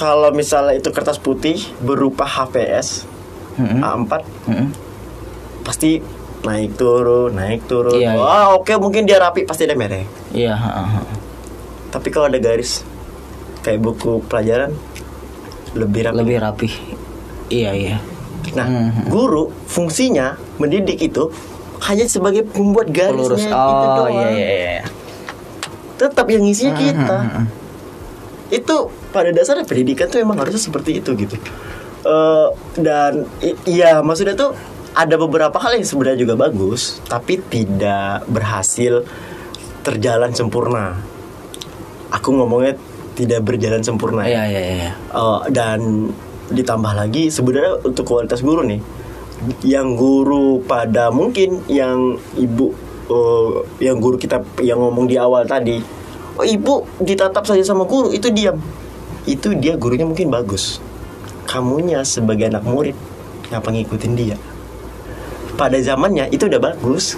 kalau misalnya itu kertas putih berupa HPS A4, pasti naik turun. Yeah, oke, mungkin dia rapi, pasti dia merah. Iya. Yeah. Tapi kalau ada garis kayak buku pelajaran lebih rapi. Iya. Nah, guru fungsinya mendidik itu hanya sebagai pembuat garisnya. Pelurus. Itu doang. Iya. Tetap yang isinya kita. Itu pada dasarnya pendidikan tuh emang harusnya seperti itu gitu. Dan maksudnya tuh ada beberapa hal yang sebenarnya juga bagus, tapi tidak berhasil terjalan sempurna. Aku ngomongnya tidak berjalan sempurna. Iya. Dan ditambah lagi sebenarnya untuk kualitas guru nih, yang guru pada mungkin yang ibu. Yang guru kita yang ngomong di awal tadi, ibu ditatap saja sama guru itu diam, itu dia gurunya mungkin bagus, kamunya sebagai anak murid yang ngikutin dia pada zamannya itu udah bagus.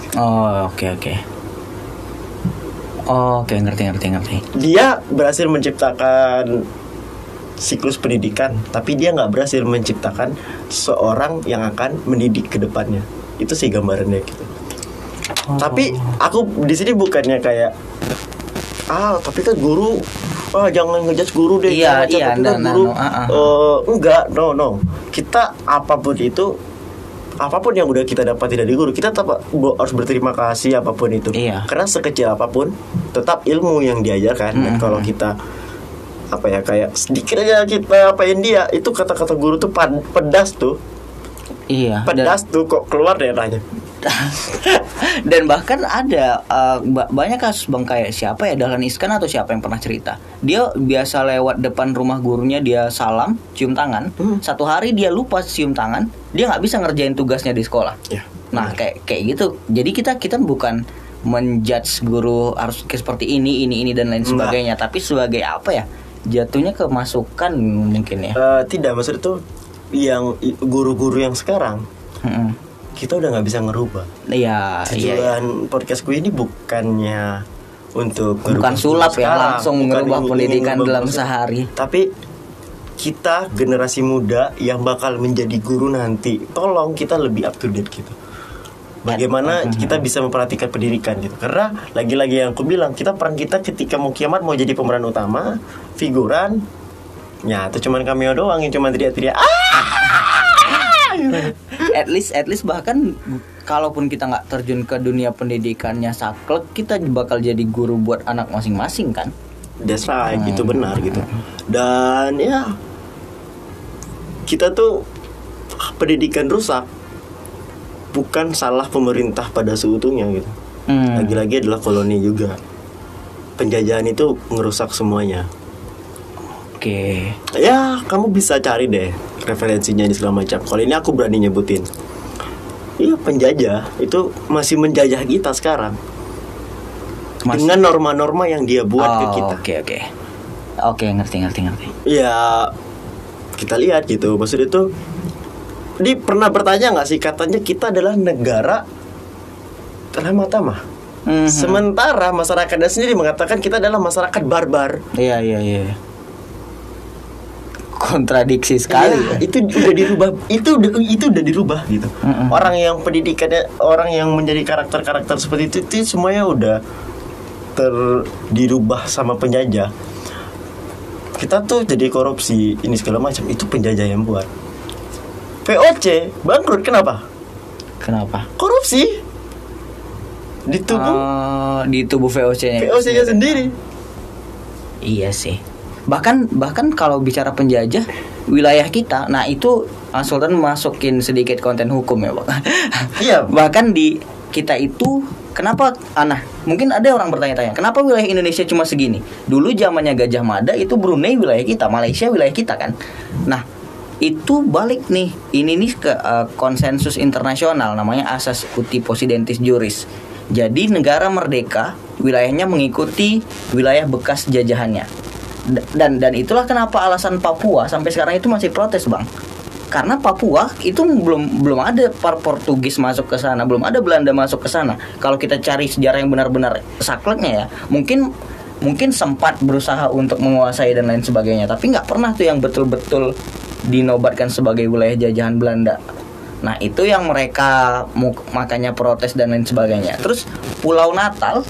Oke, ngerti. Dia berhasil menciptakan siklus pendidikan, tapi dia nggak berhasil menciptakan seorang yang akan mendidik ke depannya. Itu sih gambarannya gitu. Tapi aku di sini bukannya kayak tapi kan guru, jangan ngejudge guru deh. Iya, guru. Enggak. Kita apapun itu, apapun yang udah kita dapat dari guru, kita tetap harus berterima kasih apapun itu. Iya. Karena sekecil apapun, tetap ilmu yang diajarkan. Dan kalau kita kayak sedikit aja kita apain dia, itu kata-kata guru tuh pedas tuh. Iya. Pedas tuh kok keluar daerahnya. Dan bahkan ada banyak kasus bang, kayak siapa ya, Dahlan Iskan atau siapa yang pernah cerita, dia biasa lewat depan rumah gurunya, dia salam, cium tangan. Satu hari dia lupa cium tangan, dia nggak bisa ngerjain tugasnya di sekolah. Kayak gitu. Jadi kita bukan menjudge guru harus kayak seperti ini dan lain sebagainya. Tapi sebagai apa ya, jatuhnya kemasukan mungkin ya. Tidak, maksud itu yang guru-guru yang sekarang kita udah nggak bisa ngerubah. Tujuan podcastku ini bukannya untuk bukan sulap ya, langsung ngerubah pendidikan dalam sehari. Tapi kita generasi muda yang bakal menjadi guru nanti, tolong kita lebih up to date gitu. Bagaimana kita bisa memperhatikan pendidikan gitu. Karena lagi-lagi yang aku bilang, peran kita ketika mau kiamat mau jadi pemeran utama, figuran. Ya, itu cuman cameo doang, yang cuman teriak-teriak. At least bahkan kalaupun kita nggak terjun ke dunia pendidikannya saklek, kita bakal jadi guru buat anak masing-masing kan. That's right, gitu, benar gitu. Dan ya, kita tuh pendidikan rusak bukan salah pemerintah pada seutuhnya gitu. Lagi-lagi adalah koloni juga. Penjajahan itu ngerusak semuanya. Oke. Ya, kamu bisa cari deh referensinya di segala macam. Kalau ini aku berani nyebutin. Iya, penjajah itu masih menjajah kita sekarang. Dengan norma-norma yang dia buat ke kita. Oke. Oke, ngerti. Iya, kita lihat gitu. Maksud itu, dia pernah bertanya nggak sih, katanya kita adalah negara tanah mah. Mm-hmm. Sementara masyarakatnya sendiri mengatakan kita adalah masyarakat barbar. Iya. Kontradiksi sekali. Ya, itu udah dirubah. Itu udah dirubah gitu. Mm-hmm. Orang yang pendidikannya, orang yang menjadi karakter-karakter seperti itu semuanya udah dirubah sama penjajah. Kita tuh jadi korupsi ini segala macam, itu penjajah yang buat. VOC bangkrut kenapa? Korupsi. Di tubuh VOC-nya sendiri. Iya sih. Bahkan kalau bicara penjajah wilayah kita, nah itu Sultan masukin sedikit konten hukum ya, Pak. Iya. Bahkan di kita itu kenapa mungkin ada orang bertanya-tanya, kenapa wilayah Indonesia cuma segini? Dulu zamannya Gajah Mada itu Brunei wilayah kita, Malaysia wilayah kita kan. Nah, itu balik nih. Ini nih ke konsensus internasional namanya asas uti possidetis juris. Jadi negara merdeka wilayahnya mengikuti wilayah bekas jajahannya. Dan itulah kenapa alasan Papua sampai sekarang itu masih protes, Bang. Karena Papua itu belum ada Portugis masuk ke sana, belum ada Belanda masuk ke sana. Kalau kita cari sejarah yang benar-benar sakleknya ya, mungkin sempat berusaha untuk menguasai dan lain sebagainya, tapi nggak pernah tuh yang betul-betul dinobatkan sebagai wilayah jajahan Belanda. Nah itu yang mereka makanya protes dan lain sebagainya. Terus Pulau Natal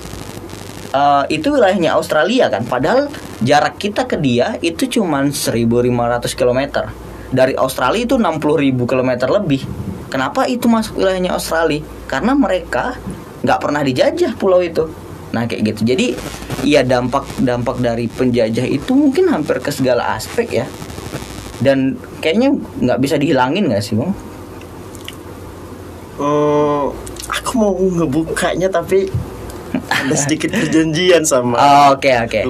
itu wilayahnya Australia kan. Padahal jarak kita ke dia itu cuma 1.500 km. Dari Australia itu 60.000 km lebih. Kenapa itu masuk wilayahnya Australia? Karena mereka nggak pernah dijajah pulau itu. Nah kayak gitu. Jadi ya dampak dari penjajah itu mungkin hampir ke segala aspek ya. Dan kayaknya nggak bisa dihilangin nggak sih Bang? Aku mau ngebukanya tapi ada sedikit perjanjian sama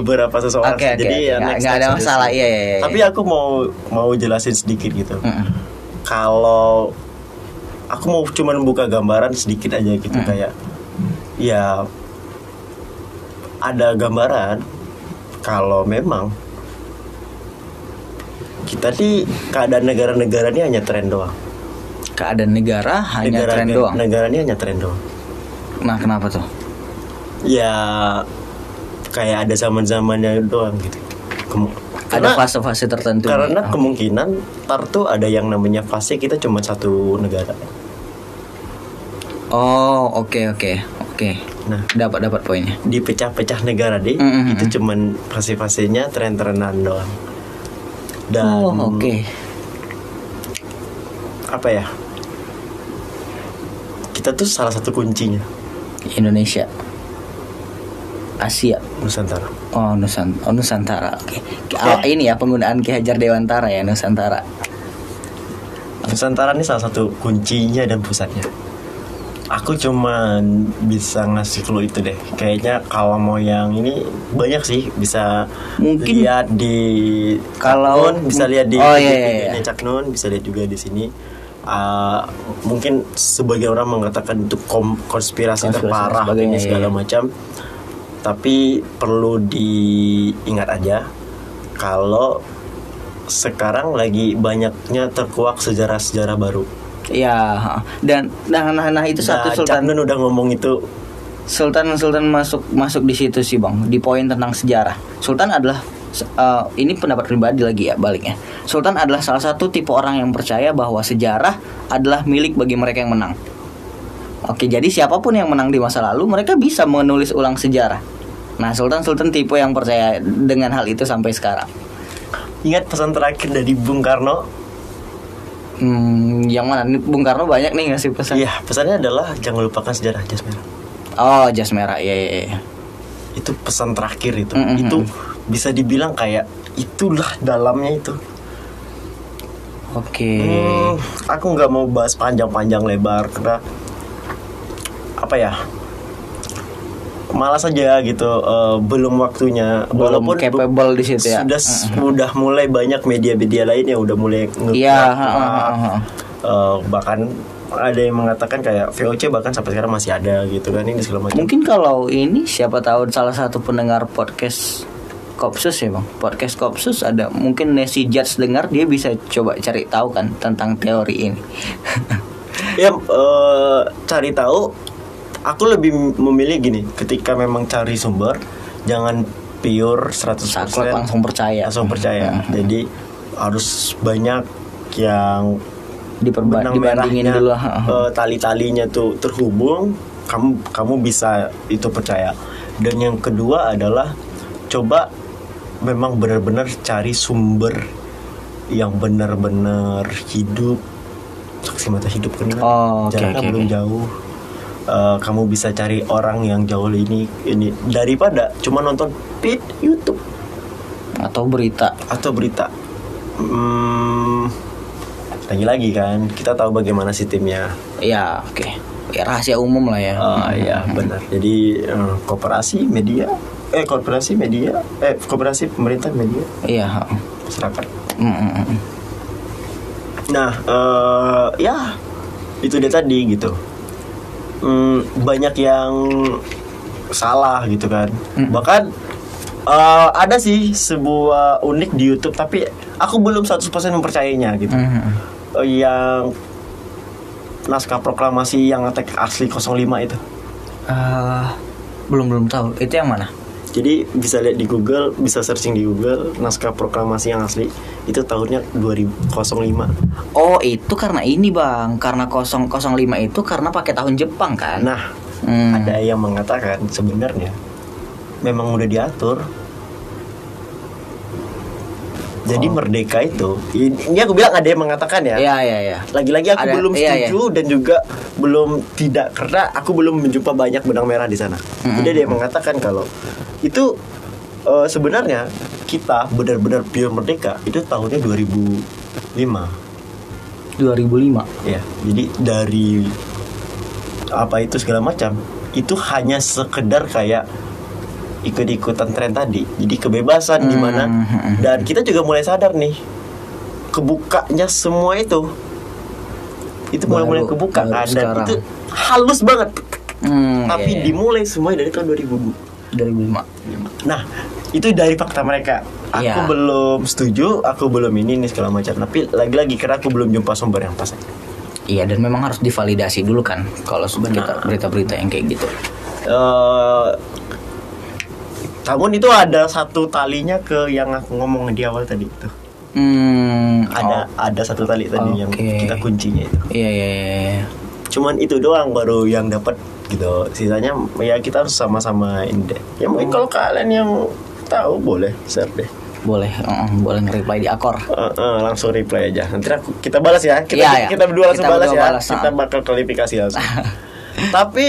beberapa seseorang. Jadi ya nggak ada masalah. Iya. Tapi aku mau jelasin sedikit gitu. Kalau aku mau cuma buka gambaran sedikit aja gitu kayak ya ada gambaran kalau memang kita di keadaan negara-negara ini hanya tren doang. Keadaan negara hanya tren doang. Negara ini hanya tren doang. Nah, kenapa tuh? Ya kayak ada zaman-zamannya doang gitu. Ada fase-fase tertentu. Karena kemungkinan tar tuh ada yang namanya fase kita cuma satu negara. Oh, oke. Nah, dapat poinnya. Dipecah-pecah negara deh. Mm-hmm. Itu cuma fase-fasenya tren-trenan doang. Dan apa ya? Kita tuh salah satu kuncinya Indonesia, Asia, Nusantara. Nusantara. Oke. Ini ya penggunaan Ki Hajar Dewantara ya, Nusantara. Nusantara ini salah satu kuncinya dan pusatnya. Aku cuman bisa ngasih clue itu deh. Kayaknya kalau mau yang ini banyak sih bisa mungkin lihat di kalau Nun, bisa lihat di ini Cak Nun, bisa lihat juga di sini. Mungkin sebagian orang mengatakan itu konspirasi terparah ini segala macam, tapi perlu diingat aja kalau sekarang lagi banyaknya terkuak sejarah-sejarah baru. Iya, dan nah itu satu Sultan Nun udah ngomong itu. Sultan masuk di situ sih Bang, di poin tentang sejarah. Sultan adalah ini pendapat pribadi lagi ya baliknya. Sultan adalah salah satu tipe orang yang percaya bahwa sejarah adalah milik bagi mereka yang menang. Oke, jadi siapapun yang menang di masa lalu mereka bisa menulis ulang sejarah. Nah, Sultan tipe yang percaya dengan hal itu sampai sekarang. Ingat pesan terakhir dari Bung Karno? Yang mana? Bung Karno banyak nih ngasih pesan. Iya, pesannya adalah jangan lupakan sejarah jas merah. Oh, jas merah. Iya. Itu pesan terakhir itu. Mm-hmm. Itu bisa dibilang kayak itulah dalamnya itu. Oke. Aku nggak mau bahas panjang-panjang lebar karena apa ya? Malas aja gitu. Belum waktunya. Walaupun capable di situ ya. Sudah mulai banyak media-media lain yang udah mulai nge-. Iya. Bahkan ada yang mengatakan kayak VOC bahkan sampai sekarang masih ada gitu kan ini segala macam. Mungkin kalau ini siapa tahu salah satu pendengar podcast Kopsus ya Bang. Podcast Kopsus ada mungkin Nesi Judge dengar, dia bisa coba cari tahu kan tentang teori ini. Ya, cari tahu. Aku lebih memilih gini, ketika memang cari sumber, jangan pure 100% saklek, langsung percaya. Jadi harus banyak yang dibandingin dulu. Tali-talinya tuh terhubung, kamu bisa itu percaya. Dan yang kedua adalah coba memang benar-benar cari sumber yang benar-benar hidup, saksi mata hidup kena. Jaraknya belum jauh. Kamu bisa cari orang yang jauh ini daripada cuma nonton feed YouTube atau berita. Lagi kan kita tahu bagaimana sih timnya. Ya, oke. Ya, rahasia umum lah ya. Iya, benar. Jadi koperasi pemerintah media. Iya, masyarakat. Nah, ya itu dia tadi gitu. Banyak yang salah gitu kan. Bahkan ada sih sebuah unik di YouTube, tapi aku belum 100% mempercayainya gitu. Yang naskah proklamasi yang attack asli 05 itu belum tahu itu yang mana. Jadi bisa lihat di Google, bisa searching di Google naskah proklamasi yang asli itu tahunnya 2005. Oh itu karena ini Bang, karena 005 itu karena pakai tahun Jepang kan. Nah ada yang mengatakan sebenarnya memang udah diatur. Jadi merdeka itu, ini aku bilang ada yang mengatakan ya. Iya. Lagi-lagi aku belum setuju dan juga belum tidak karena aku belum menjumpa banyak benang merah di sana. Jadi dia mengatakan kalau itu sebenarnya kita benar-benar pure merdeka itu tahunnya 2005. 2005. Ya, jadi dari apa itu segala macam itu hanya sekedar kayak ikut-ikutan tren tadi. Jadi kebebasan di mana. Dan kita juga mulai sadar nih, kebukanya semua itu mulai-mulai kebuka kan. Dan itu halus banget. Tapi dimulai semua dari tahun 2005. Nah itu dari fakta mereka. Aku belum setuju, aku belum ini segala macam. Tapi lagi-lagi karena aku belum jumpa sumber yang pas. Iya, dan memang harus divalidasi dulu kan kalau kita berita-berita yang kayak gitu. Namun itu ada satu talinya ke yang aku ngomong di awal tadi itu. Ada satu tali tadi yang kita kuncinya itu. Iya. Cuman itu doang baru yang dapat gitu. Sisanya ya kita harus sama-sama ini. Ya mungkin kalau kalian yang tahu boleh share deh. Boleh nge-reply di Akor. Langsung reply aja. Nanti kita balas ya. Kita berdua langsung balas ya. Kita bakal klarifikasi langsung. Tapi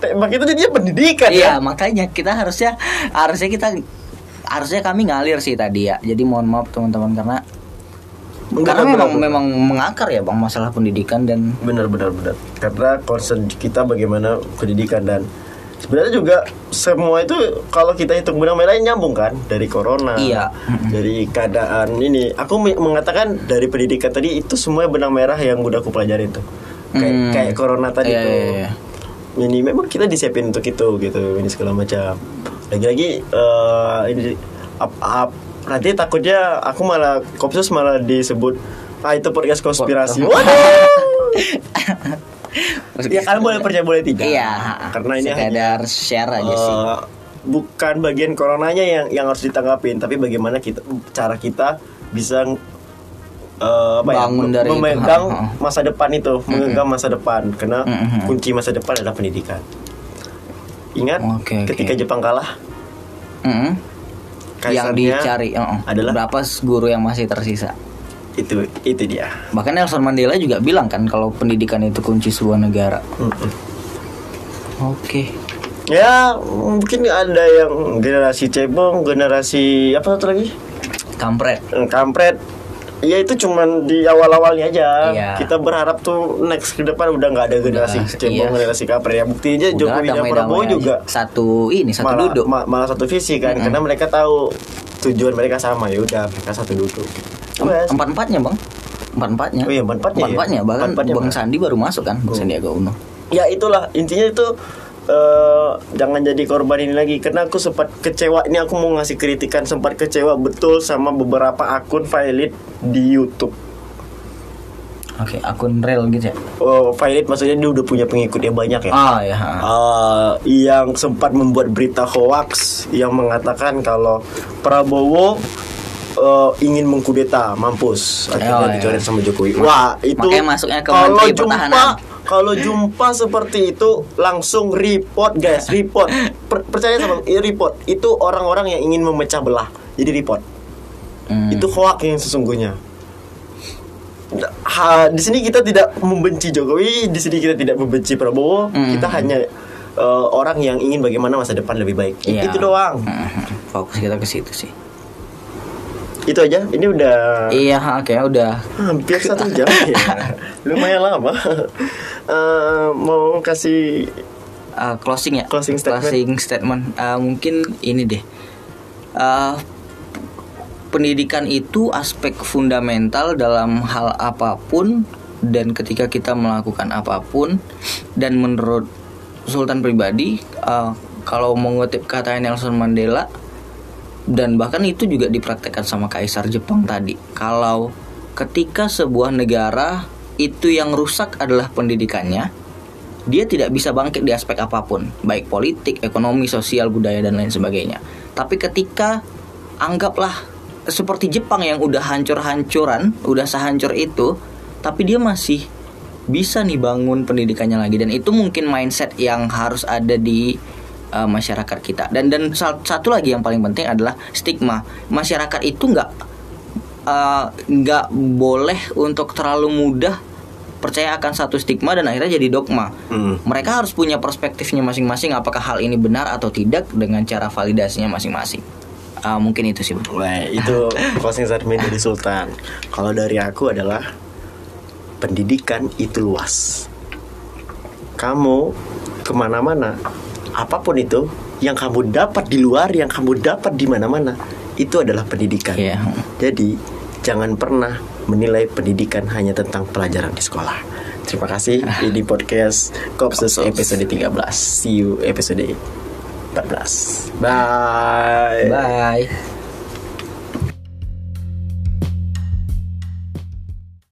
tema kita jadinya pendidikan. Iya, makanya kita harusnya kami ngalir sih tadi ya. Jadi mohon maaf teman-teman karena memang mengakar ya Bang masalah pendidikan dan benar. Karena concern kita bagaimana pendidikan dan sebenarnya juga semua itu kalau kita hitung benang merahnya nyambung kan dari corona. Iya. Dari keadaan ini, aku mengatakan dari pendidikan tadi itu semua benang merah yang udah aku pelajarin tuh. Kayak corona tadi iya. Ini memang kita disiapin untuk itu gitu, ini segala macam. Lagi-lagi ini up nanti takutnya aku malah Kopsus malah disebut itu podcast konspirasi. Waduh. Ya kalian boleh percaya boleh tidak. Iya. Karena ini sekedar share aja sih. Bukan bagian coronanya yang harus ditanggapin, tapi bagaimana cara kita bisa memegang masa depan itu, menggenggam masa depan. Karena kunci masa depan adalah pendidikan. Ingat ketika Jepang kalah, yang dicari adalah berapa guru yang masih tersisa. Itu dia. Bahkan Nelson Mandela juga bilang kan kalau pendidikan itu kunci sebuah negara. Ya mungkin ada yang generasi cebong, generasi apa satu lagi? Kampret. Ya itu cuman di awal-awalnya aja. Iya. Kita berharap tuh next ke depan udah enggak ada generasi cebong, generasi kampret. Ya buktinya Joko dan Prabowo juga satu duduk. Malah satu visi kan karena mereka tahu tujuan mereka sama. Ya udah, mereka satu duduk. Empat-empatnya, Bang. Empat-empatnya. Oh iya, empat-empatnya. Bahkan Bang Sandi baru masuk kan, Bang Sandiaga Uno. Ya itulah intinya itu jangan jadi korban ini lagi. Karena aku sempat kecewa, ini aku mau ngasih kritikan, sempat kecewa betul sama beberapa akun Violet di YouTube. Oke, akun real gitu ya? Violet maksudnya dia udah punya pengikutnya banyak ya? Ah, ya. Yang sempat membuat berita hoax yang mengatakan kalau Prabowo ingin mengkudeta, mampus. Akhirnya dicoret sama Jokowi. Wah, itu makanya masuknya ke Menteri Pertahanan. Kalau jumpa seperti itu langsung report guys, report. Percaya sama report. Itu orang-orang yang ingin memecah belah. Jadi report. Itu hoax yang sesungguhnya. Di sini kita tidak membenci Jokowi, di sini kita tidak membenci Prabowo, kita hanya orang yang ingin bagaimana masa depan lebih baik. Yeah. Itu doang. Fokus kita ke situ sih. Itu aja. Ini udah. Iya, kayaknya udah hampir 1 jam ya. Lumayan lama. Mau kasih closing ya. Closing statement. Mungkin ini deh. Pendidikan itu aspek fundamental dalam hal apapun, dan ketika kita melakukan apapun, dan menurut Sultan pribadi, kalau mengutip kata Nelson Mandela, dan bahkan itu juga dipraktekkan sama Kaisar Jepang tadi, kalau ketika sebuah negara itu yang rusak adalah pendidikannya, dia tidak bisa bangkit di aspek apapun, baik politik, ekonomi, sosial, budaya, dan lain sebagainya. Tapi ketika anggaplah seperti Jepang yang udah hancur-hancuran, udah sehancur itu, tapi dia masih bisa nih bangun pendidikannya lagi. Dan itu mungkin mindset yang harus ada di masyarakat kita. Dan satu lagi yang paling penting adalah stigma. Masyarakat itu nggak boleh untuk terlalu mudah percaya akan satu stigma dan akhirnya jadi dogma. Mereka harus punya perspektifnya masing-masing, apakah hal ini benar atau tidak, dengan cara validasinya masing-masing. Mungkin itu sih. Wah, itu closing statement dari Sultan. Kalau dari aku adalah pendidikan itu luas. Kamu kemana-mana, apapun itu yang kamu dapat di luar, yang kamu dapat di mana-mana, itu adalah pendidikan. Yeah. Jadi jangan pernah menilai pendidikan hanya tentang pelajaran di sekolah. Terima kasih. Ini podcast Kopsus episode 13. See you episode 14. Bye. Bye.